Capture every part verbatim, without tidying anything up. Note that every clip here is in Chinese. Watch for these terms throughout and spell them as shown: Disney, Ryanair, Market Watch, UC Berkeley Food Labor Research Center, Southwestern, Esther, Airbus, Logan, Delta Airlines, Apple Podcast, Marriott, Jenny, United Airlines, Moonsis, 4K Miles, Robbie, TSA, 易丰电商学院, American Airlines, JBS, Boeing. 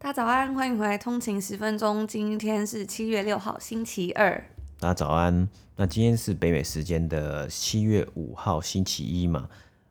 大家早安，欢迎回来通勤十分钟。今天是七月六号星期二。大家早安，那今天是北美时间的七月五号星期一嘛，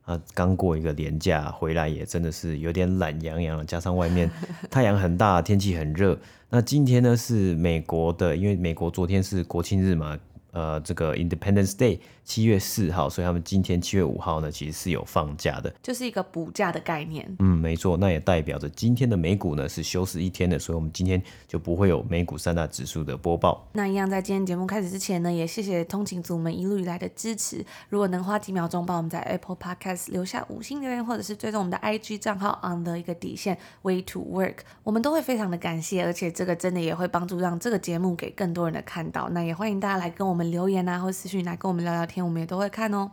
啊，刚过一个连假回来也真的是有点懒洋洋，加上外面太阳很大，天气很热。那今天呢是美国的，因为美国昨天是国庆日嘛，呃，这个 Independence Day 七月四号，所以他们今天七月五号呢，其实是有放假的，就是一个补假的概念。嗯，没错，那也代表着今天的美股呢是休市一天的，所以我们今天就不会有美股三大指数的播报。那一样在今天节目开始之前呢，也谢谢通勤族们一路以来的支持。如果能花几秒钟帮我们在 Apple Podcast 留下五星留言，或者是追踪我们的 I G 账号 on the 一个底线 way to work， 我们都会非常的感谢，而且这个真的也会帮助让这个节目给更多人的看到。那也欢迎大家来跟我们留言啊，或私讯来跟我们聊聊天，我们也都会看哦。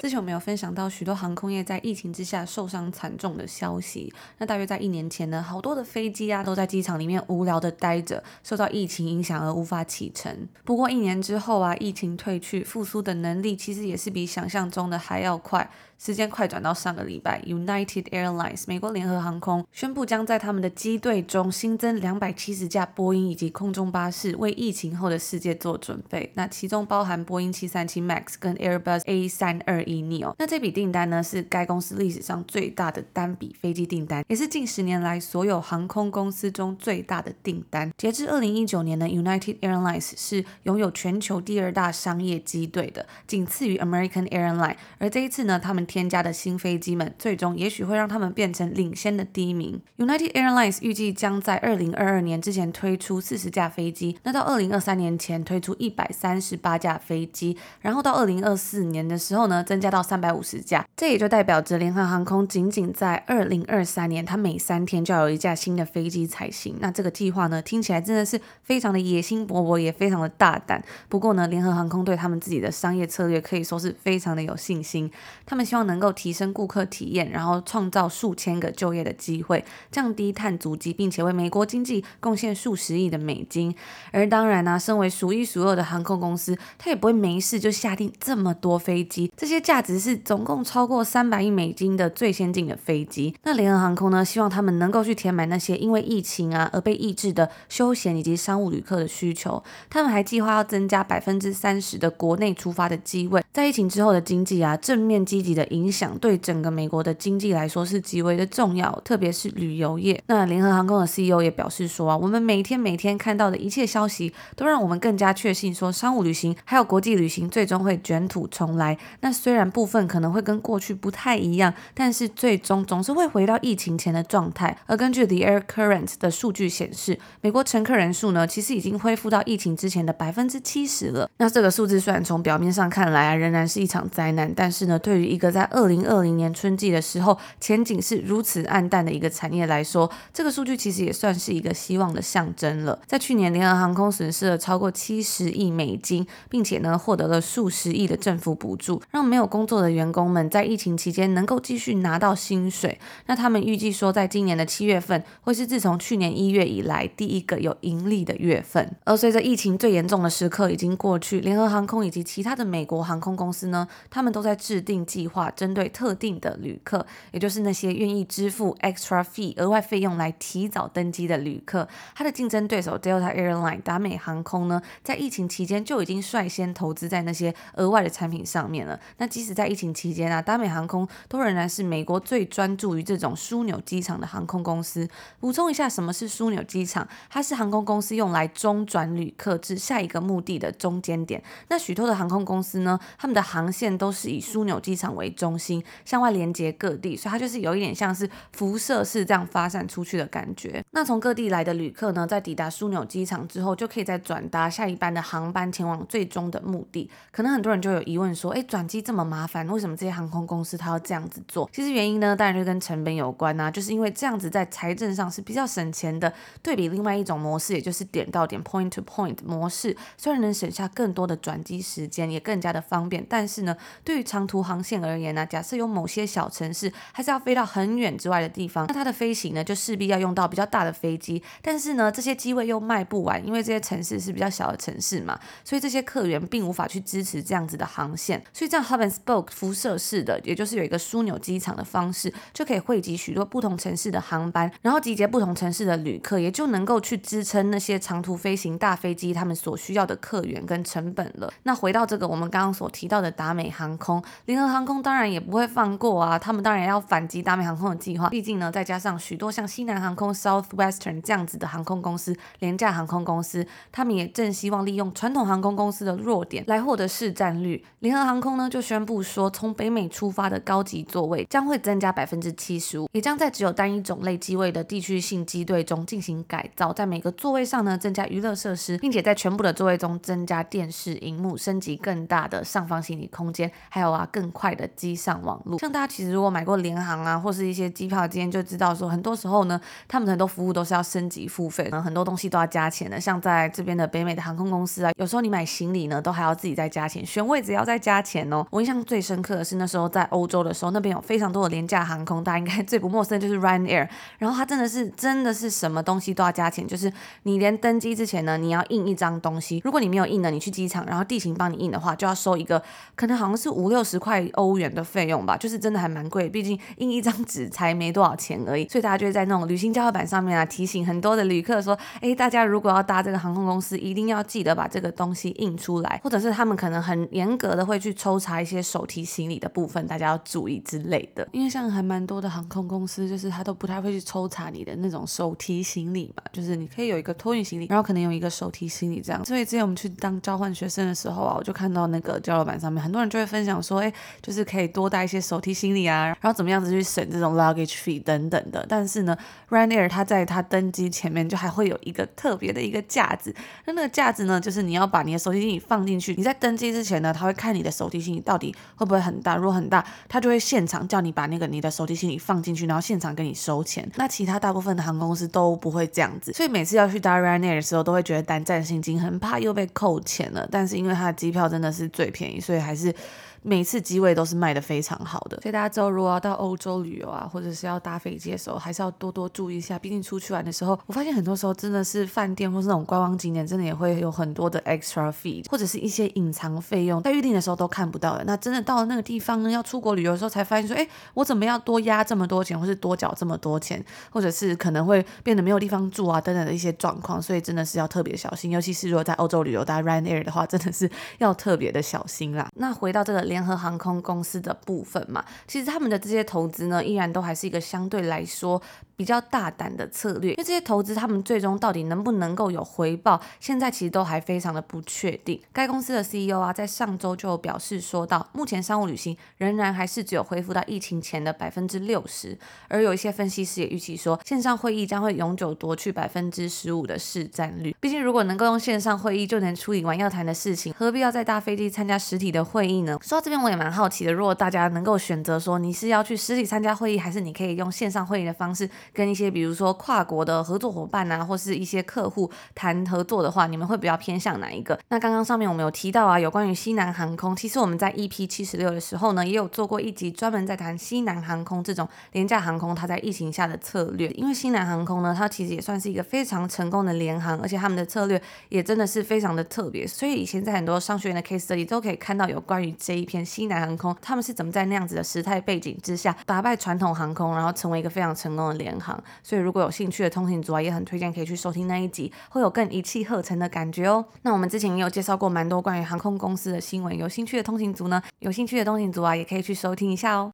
之前我们有分享到许多航空业在疫情之下受伤惨重的消息，那大约在一年前呢，好多的飞机啊都在机场里面无聊的待着，受到疫情影响而无法启程。不过一年之后啊，疫情退去，复苏的能力其实也是比想象中的还要快。时间快转到上个礼拜 ，United Airlines 美国联合航空宣布将在他们的机队中新增两百七十架波音以及空中巴士，为疫情后的世界做准备。那其中包含波音七三七 MAX 跟 Airbus A 三二一 neo。那这笔订单呢是该公司历史上最大的单笔飞机订单，也是近十年来所有航空公司中最大的订单。截至二零一九年呢 ，United Airlines 是拥有全球第二大商业机队的，仅次于 American Airlines。而这一次呢，他们添加的新飞机们最终也许会让他们变成领先的第一名。 United Airlines 预计将在二零二二年之前推出四十架飞机，那到二零二三年前推出一百三十八架飞机，然后到二零二四年的时候呢增加到三百五十架。这也就代表着联合航空仅仅在二零二三年它每三天就要有一架新的飞机才行。那这个计划呢听起来真的是非常的野心勃勃，也非常的大胆。不过呢，联合航空对他们自己的商业策略可以说是非常的有信心，他们希望能够提升顾客体验，然后创造数千个就业的机会，降低碳足迹，并且为美国经济贡献数十亿的美金。而当然啊，身为数一数二的航空公司，它也不会没事就下定这么多飞机，这些价值是总共超过三百亿美金的最先进的飞机。那联合航空呢，希望他们能够去填满那些因为疫情啊而被抑制的休闲以及商务旅客的需求。他们还计划要增加 百分之三十 的国内出发的机位。在疫情之后的经济啊，正面积极的影响对整个美国的经济来说是极为的重要，特别是旅游业。那联合航空的 C E O 也表示说啊，我们每天每天看到的一切消息都让我们更加确信说，商务旅行还有国际旅行最终会卷土重来。那虽然部分可能会跟过去不太一样，但是最终总是会回到疫情前的状态。而根据 The Air Current 的数据显示，美国乘客人数呢其实已经恢复到疫情之前的 百分之七十 了。那这个数字虽然从表面上看来啊仍然是一场灾难，但是呢对于一个在在二零二零年春季的时候前景是如此暗淡的一个产业来说，这个数据其实也算是一个希望的象征了。在去年，联合航空损失了超过七十亿美金，并且呢获得了数十亿的政府补助，让没有工作的员工们在疫情期间能够继续拿到薪水。那他们预计说，在今年的七月份会是自从去年一月以来第一个有盈利的月份。而随着疫情最严重的时刻已经过去，联合航空以及其他的美国航空公司呢，他们都在制定计划针对特定的旅客，也就是那些愿意支付 extra fee 额外费用来提早登机的旅客。他的竞争对手 Delta Airlines 达美航空呢，在疫情期间就已经率先投资在那些额外的产品上面了。那即使在疫情期间啊，达美航空都仍然是美国最专注于这种枢纽机场的航空公司。补充一下，什么是枢纽机场？它是航空公司用来中转旅客至下一个目的的中间点。那许多的航空公司呢，他们的航线都是以枢纽机场为中心向外连接各地，所以它就是有一点像是辐射式这样发散出去的感觉。那从各地来的旅客呢，在抵达枢纽机场之后，就可以再转搭下一班的航班前往最终的目的。可能很多人就有疑问说，哎，转机这么麻烦，为什么这些航空公司它要这样子做？其实原因呢，当然就跟成本有关啊，就是因为这样子在财政上是比较省钱的，对比另外一种模式，也就是点到点 point to point 模式，虽然能省下更多的转机时间，也更加的方便，但是呢，对于长途航线而言呢、啊，假设有某些小城市还是要飞到很远之外的地方，那它的飞行呢，就势必要用到比较大的飞机，但是呢，这些机位又卖不完，因为这些城市是比较小的城市嘛，所以这些客源并无法去支持这样子的航线，所以这样 hub and spoke 辐射式的，也就是有一个枢纽机场的方式，就可以汇集许多不同城市的航班，然后集结不同城市的旅客，也就能够去支撑那些长途飞行大飞机他们所需要的客源跟成本了。那回到这个我们刚刚所提到的达美航空，联合航空当然也不会放过啊，他们当然要反击达美航空的计划，毕竟呢再加上许多像西南航空 Southwestern 这样子的航空公司，廉价航空公司，他们也正希望利用传统航空公司的弱点来获得市占率。联合航空呢就宣布说，从北美出发的高级座位将会增加 百分之七十五， 也将在只有单一种类机位的地区性机队中进行改造，在每个座位上呢增加娱乐设施，并且在全部的座位中增加电视荧幕，升级更大的上方行李空间，还有啊更快的机上网路。像大家其实如果买过联航啊或是一些机票今天就知道说，很多时候呢他们很多服务都是要升级付费，很多东西都要加钱的，像在这边的北美的航空公司啊，有时候你买行李呢都还要自己再加钱，选位置也要再加钱哦。我印象最深刻的是那时候在欧洲的时候，那边有非常多的廉价航空，大家应该最不陌生就是 Ryanair， 然后它真的是真的是什么东西都要加钱，就是你连登机之前呢你要印一张东西，如果你没有印呢，你去机场然后地勤帮你印的话，就要收一个可能好像是五六十块欧元的费用吧，就是真的还蛮贵，毕竟印一张纸才没多少钱而已。所以大家就会在那种旅行交流板上面啊提醒很多的旅客说，哎，大家如果要搭这个航空公司一定要记得把这个东西印出来，或者是他们可能很严格的会去抽查一些手提行李的部分，大家要注意之类的。因为像还蛮多的航空公司就是他都不太会去抽查你的那种手提行李嘛，就是你可以有一个托运行李，然后可能有一个手提行李这样。所以之前我们去当交换学生的时候啊，我就看到那个交流板上面很多人就会分享说，哎，就是可以多带一些手提行李啊，然后怎么样子去省这种 luggage fee 等等的。但是呢 Ryanair 它在它登机前面就还会有一个特别的一个架子，那那个架子呢就是你要把你的手提行李放进去，你在登机之前呢它会看你的手提行李到底会不会很大，如果很大它就会现场叫你把那个你的手提行李放进去，然后现场给你收钱。那其他大部分的航空公司都不会这样子，所以每次要去搭 Ryanair 的时候都会觉得胆战心惊，很怕又被扣钱了。但是因为它的机票真的是最便宜，所以还是每次机位都是卖得非常好的。所以大家之后如果要到欧洲旅游啊，或者是要搭飞机的时候，还是要多多注意一下，毕竟出去玩的时候我发现很多时候真的是饭店或是那种观光景点真的也会有很多的 extra fee 或者是一些隐藏费用，在预定的时候都看不到的。那真的到了那个地方呢，要出国旅游的时候才发现说，哎，我怎么要多压这么多钱，或是多缴这么多钱，或者是可能会变得没有地方住啊等等的一些状况。所以真的是要特别小心，尤其是如果在欧洲旅游搭 Ryanair 的话，真的是要特别的小心啦。那回到这个联合航空公司的部分嘛，其实他们的这些投资呢，依然都还是一个相对来说比较大胆的策略，因为这些投资他们最终到底能不能够有回报，现在其实都还非常的不确定。该公司的 C E O 啊，在上周就表示说到，目前商务旅行仍然还是只有恢复到疫情前的 百分之六十， 而有一些分析师也预期说，线上会议将会永久夺去 百分之十五 的市占率。毕竟如果能够用线上会议就能处理完要谈的事情，何必要再搭飞机参加实体的会议呢？说到这边我也蛮好奇的，如果大家能够选择说你是要去实体参加会议，还是你可以用线上会议的方式跟一些比如说跨国的合作伙伴啊，或是一些客户谈合作的话，你们会比较偏向哪一个？那刚刚上面我们有提到啊，有关于西南航空，其实我们在 E P 七十六 的时候呢，也有做过一集专门在谈西南航空这种廉价航空它在疫情下的策略。因为西南航空呢，它其实也算是一个非常成功的联航，而且他们的策略也真的是非常的特别，所以以前在很多商学院的 case study 都可以看到有关于这一篇西南航空他们是怎么在那样子的时态背景之下打败传统航空，然后成为一个非常成功的联航。所以如果有兴趣的通勤族啊，也很推荐可以去收听那一集，会有更一气呵成的感觉哦。那我们之前也有介绍过蛮多关于航空公司的新闻，有兴趣的通勤族呢，有兴趣的通勤族啊，也可以去收听一下哦。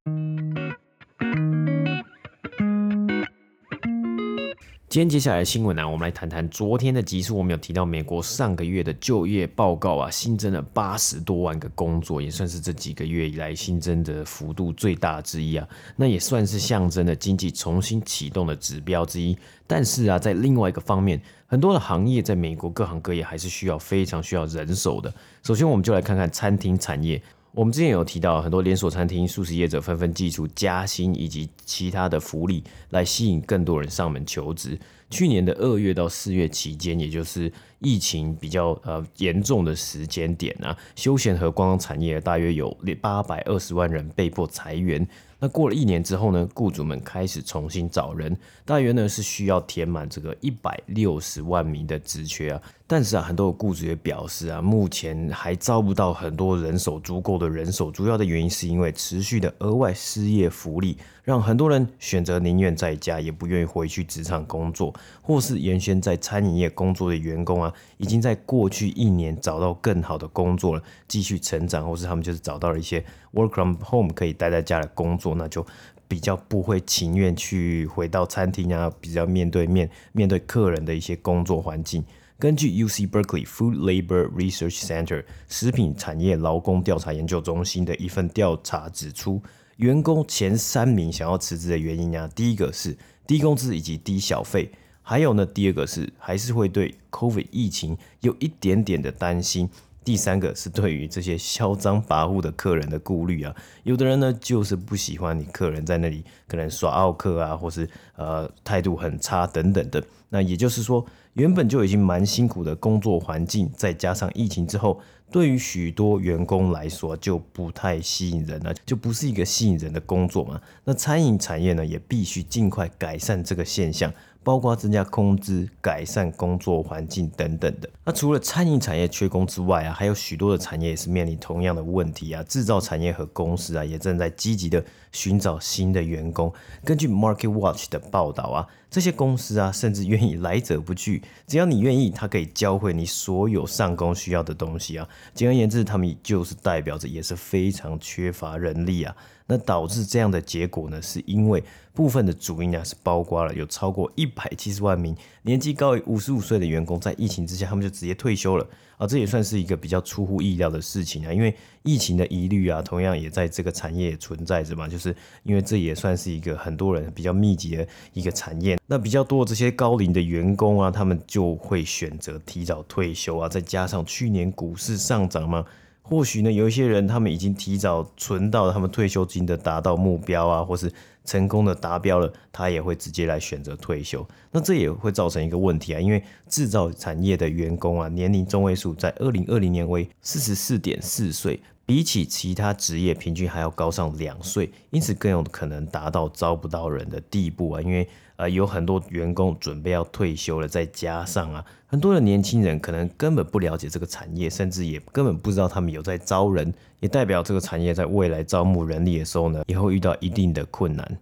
今天接下来的新闻啊，我们来谈谈昨天的集数，我们有提到美国上个月的就业报告啊，新增了八十多万个工作，也算是这几个月以来新增的幅度最大之一啊。那也算是象征了经济重新启动的指标之一。但是啊，在另外一个方面，很多的行业在美国各行各业还是需要非常需要人手的。首先，我们就来看看餐厅产业。我们之前有提到，很多连锁餐厅、素食业者纷纷祭出加薪以及其他的福利，来吸引更多人上门求职。去年的二月到四月期间，也就是疫情比较呃严重的时间点啊，休闲和观光产业大约有八百二十万人被迫裁员。那过了一年之后呢，雇主们开始重新找人，大约呢是需要填满这个一百六十万名的职缺啊。但是啊，很多的雇主也表示啊，目前还招不到很多人手足够的人手，主要的原因是因为持续的额外失业福利，让很多人选择宁愿在家，也不愿意回去职场工作，或是原先在餐饮业工作的员工啊，已经在过去一年找到更好的工作了，继续成长，或是他们就是找到了一些 work from home 可以待在家的工作，那就比较不会情愿去回到餐厅啊，比较面对面面对客人的一些工作环境。根据 U C Berkeley Food Labor Research Center 食品产业劳工调查研究中心的一份调查指出，员工前三名想要辞职的原因啊，第一个是低工资以及低小费。还有呢，第二个是还是会对 COVID 疫情有一点点的担心。第三个是对于这些嚣张跋扈的客人的顾虑啊，有的人呢就是不喜欢你客人在那里可能耍傲客啊，或是呃态度很差等等的。那也就是说，原本就已经蛮辛苦的工作环境，再加上疫情之后，对于许多员工来说就不太吸引人了，就不是一个吸引人的工作嘛。那餐饮产业呢，也必须尽快改善这个现象，包括增加工资、改善工作环境等等的。那除了餐饮产业缺工之外啊，还有许多的产业也是面临同样的问题啊。制造产业和公司啊，也正在积极的寻找新的员工。根据 Market Watch 的报道啊，这些公司啊，甚至愿意来者不拒，只要你愿意，它可以教会你所有上工需要的东西啊。简而言之，他们就是代表着也是非常缺乏人力啊。那导致这样的结果呢，是因为部分的主因啊，是包括了有超过一百七十万名年纪高于五十五岁的员工在疫情之下，他们就直接退休了啊，这也算是一个比较出乎意料的事情啊，因为疫情的疑虑啊，同样也在这个产业也存在着嘛，就是因为这也算是一个很多人比较密集的一个产业，那比较多这些高龄的员工啊，他们就会选择提早退休啊，再加上去年股市上涨嘛。或许呢，有一些人他们已经提早存到他们退休金的达到目标啊，或是成功的达标了，他也会直接来选择退休。那这也会造成一个问题啊，因为制造产业的员工啊，年龄中位数在二零二零年为 四十四点四岁，比起其他职业平均还要高上两岁，因此更有可能达到招不到人的地步啊，因为呃，有很多员工准备要退休了，再加上啊，很多的年轻人可能根本不了解这个产业，甚至也根本不知道他们有在招人，也代表这个产业在未来招募人力的时候呢，也会遇到一定的困难。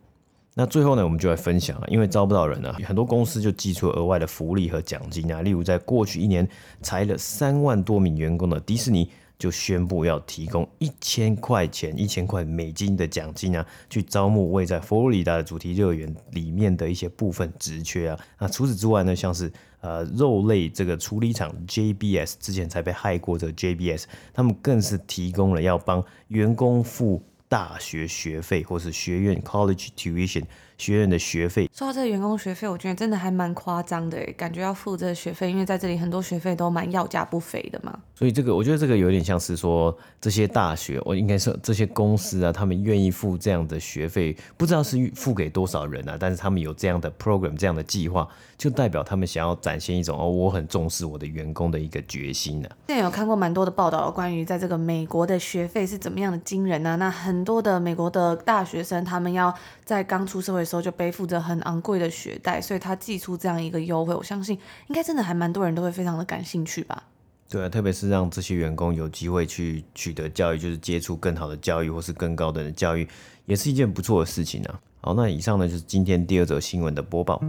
那最后呢，我们就来分享啊，因为招不到人啊，很多公司就祭出额外的福利和奖金啊，例如在过去一年裁了三万多名员工的迪士尼，就宣布要提供一千块钱、一千块美金的奖金啊，去招募位在佛罗里达的主题乐园里面的一些部分职缺啊。那除此之外呢，像是呃肉类这个处理厂 J B S 之前才被害过的 J B S， 他们更是提供了要帮员工付大学学费或是学院 college tuition 学院的学费。说到这个员工学费，我觉得真的还蛮夸张的，感觉要付这个学费，因为在这里很多学费都蛮要价不菲的嘛。所以这个我觉得这个有点像是说，这些大学，我应该说这些公司啊，他们愿意付这样的学费，不知道是付给多少人啊，但是他们有这样的 program 这样的计划，就代表他们想要展现一种哦，我很重视我的员工的一个决心啊。之前有看过蛮多的报道，关于在这个美国的学费是怎么样的惊人啊，那很多的美国的大学生，他们要在刚出社会的时候就背负着很昂贵的学贷，所以他祭出这样一个优惠，我相信应该真的还蛮多人都会非常的感兴趣吧。对啊，特别是让这些员工有机会去取得教育，就是接触更好的教育或是更高等的教育，也是一件不错的事情啊。好，那以上呢就是今天第二则新闻的播报。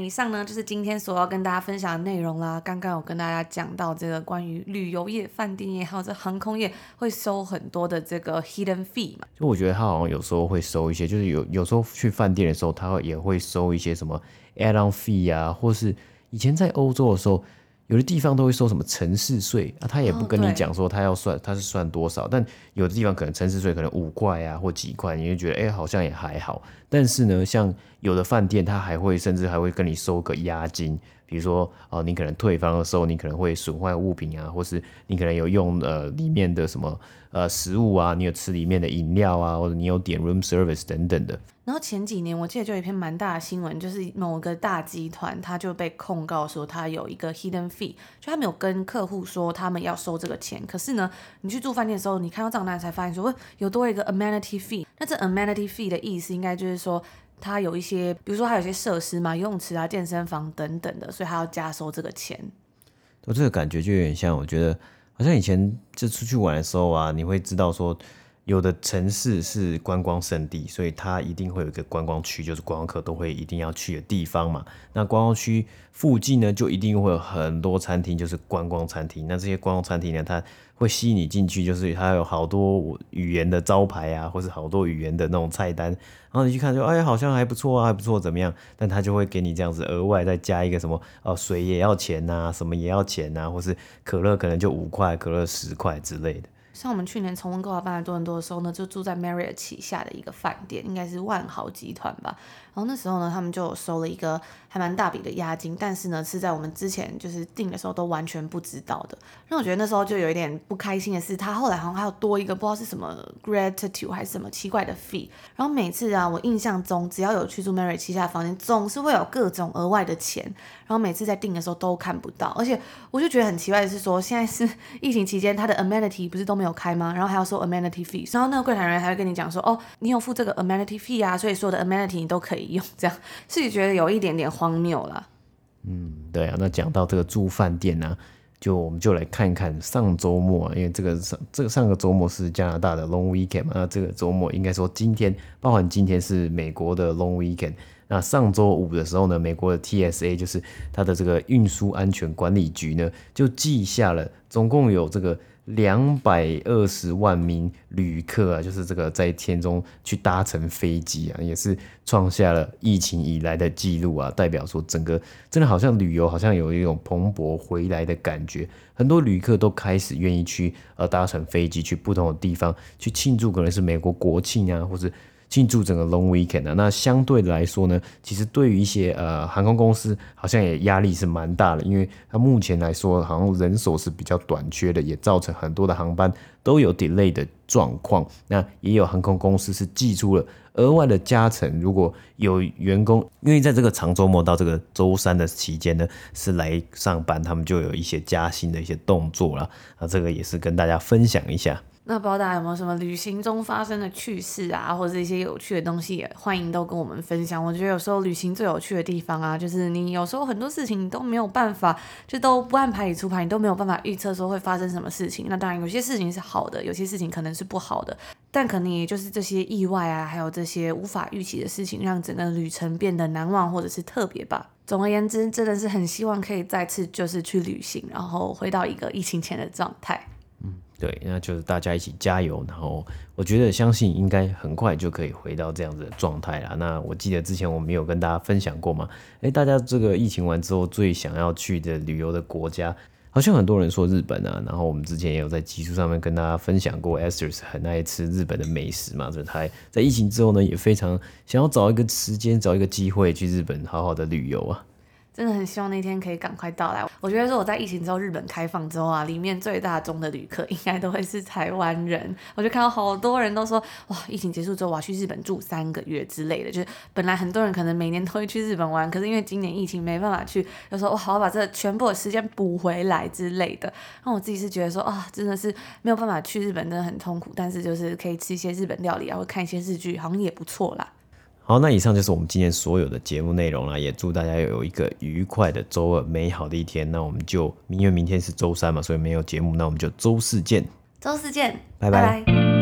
以以上呢就是今天所要跟大家分享的内容啦。刚刚有跟大家讲到这个关于旅游业、饭店业还有这航空业会收很多的这个 hidden fee 嘛，就我觉得他好像有时候会收一些，就是有有时候去饭店的时候他也会收一些什么 add-on fee 啊，或是以前在欧洲的时候有的地方都会收什么城市税啊，他也不跟你讲说他要算、哦、他是算多少，但有的地方可能城市税可能五块啊或几块，你就觉得哎、欸、好像也还好。但是呢，像有的饭店他还会甚至还会跟你收个押金，比如说哦、呃、你可能退房的时候你可能会损坏物品啊，或是你可能有用呃里面的什么呃食物啊，你有吃里面的饮料啊，或者你有点 room service 等等的。然后前几年我记得就有一篇蛮大的新闻，就是某个大集团他就被控告说他有一个 hidden fee， 就他没有跟客户说他们要收这个钱，可是呢你去住饭店的时候你看到账单才发现说有多一个 amenity fee。 那这 amenity fee 的意思应该就是说它有一些比如说它有些设施嘛，游泳池啊、健身房等等的，所以它要加收这个钱。我这个感觉就有点像，我觉得好像以前就出去玩的时候啊，你会知道说有的城市是观光胜地，所以它一定会有一个观光区，就是观光客都会一定要去的地方嘛。那观光区附近呢，就一定会有很多餐厅，就是观光餐厅。那这些观光餐厅呢，它会吸引你进去，就是它有好多语言的招牌啊，或是好多语言的那种菜单，然后你去看就哎好像还不错啊，还不错怎么样？但它就会给你这样子额外再加一个什么呃水也要钱啊，什么也要钱啊，或是可乐可能就五块，可乐十块之类的。像我们去年从温哥华搬来多伦多的时候呢，就住在 Marriott 旗下的一个饭店，应该是万豪集团吧。然后那时候呢，他们就有收了一个还蛮大笔的押金，但是呢是在我们之前就是订的时候都完全不知道的。那我觉得那时候就有一点不开心的是，他后来好像还有多一个不知道是什么 gratitude 还是什么奇怪的 fee。然后每次啊，我印象中只要有去住 Marriott 旗下的房间，总是会有各种额外的钱，然后每次在订的时候都看不到。而且我就觉得很奇怪的是说，现在是疫情期间，他的 amenity 不是都没有有开吗？然后还要收 amenity fee， 然后那个柜台人员还会跟你讲说，哦，你有付这个 amenity fee 啊，所以所有的 amenity 你都可以用，这样自己觉得有一点点荒谬啦。嗯，对啊。那讲到这个住饭店啊，就我们就来看看上周末、啊，因为这个上这个上个周末是加拿大的 long weekend 嘛，那这个周末应该说今天，包含今天是美国的 long weekend。那上周五的时候呢，美国的 T S A 就是它的这个运输安全管理局呢，就记下了总共有这个两百二十万名旅客啊，就是这个在天中去搭乘飞机啊，也是创下了疫情以来的记录啊，代表说整个真的好像旅游好像有一种蓬勃回来的感觉，很多旅客都开始愿意去呃搭乘飞机去不同的地方去庆祝，可能是美国国庆啊，或是庆祝整个 long weekend 啊。那相对来说呢，其实对于一些呃航空公司好像也压力是蛮大的，因为它目前来说好像人手是比较短缺的，也造成很多的航班都有 delay 的状况。那也有航空公司是寄出了额外的加成，如果有员工因为在这个长周末到这个周三的期间呢是来上班，他们就有一些加薪的一些动作啦。那这个也是跟大家分享一下。那不知道大家有没有什么旅行中发生的趣事啊，或者一些有趣的东西，也欢迎都跟我们分享。我觉得有时候旅行最有趣的地方啊，就是你有时候很多事情你都没有办法，就都不按牌理出牌，你都没有办法预测说会发生什么事情。那当然有些事情是好的，有些事情可能是不好的，但可能也就是这些意外啊，还有这些无法预期的事情，让整个旅程变得难忘或者是特别吧。总而言之，真的是很希望可以再次就是去旅行，然后回到一个疫情前的状态。对，那就是大家一起加油，然后我觉得相信应该很快就可以回到这样子的状态啦。那我记得之前我们有跟大家分享过嘛，诶，大家这个疫情完之后最想要去的旅游的国家，好像很多人说日本啊，然后我们之前也有在集数上面跟大家分享过 Esther 很爱吃日本的美食嘛，所以她在疫情之后呢，也非常想要找一个时间，找一个机会去日本好好的旅游啊。真的很希望那天可以赶快到来。我觉得说我在疫情之后日本开放之后啊，里面最大宗的旅客应该都会是台湾人。我就看到好多人都说，哇，疫情结束之后我要去日本住三个月之类的，就是本来很多人可能每年都会去日本玩，可是因为今年疫情没办法去，就说哇，我要把这全部的时间补回来之类的。那我自己是觉得说啊，真的是没有办法去日本真的很痛苦，但是就是可以吃一些日本料理啊，或看一些日剧好像也不错啦。好，那以上就是我们今天所有的节目内容啦，也祝大家有一个愉快的周二，美好的一天。那我们就因为明天是周三嘛，所以没有节目，那我们就周四见，周四见，拜拜。拜拜。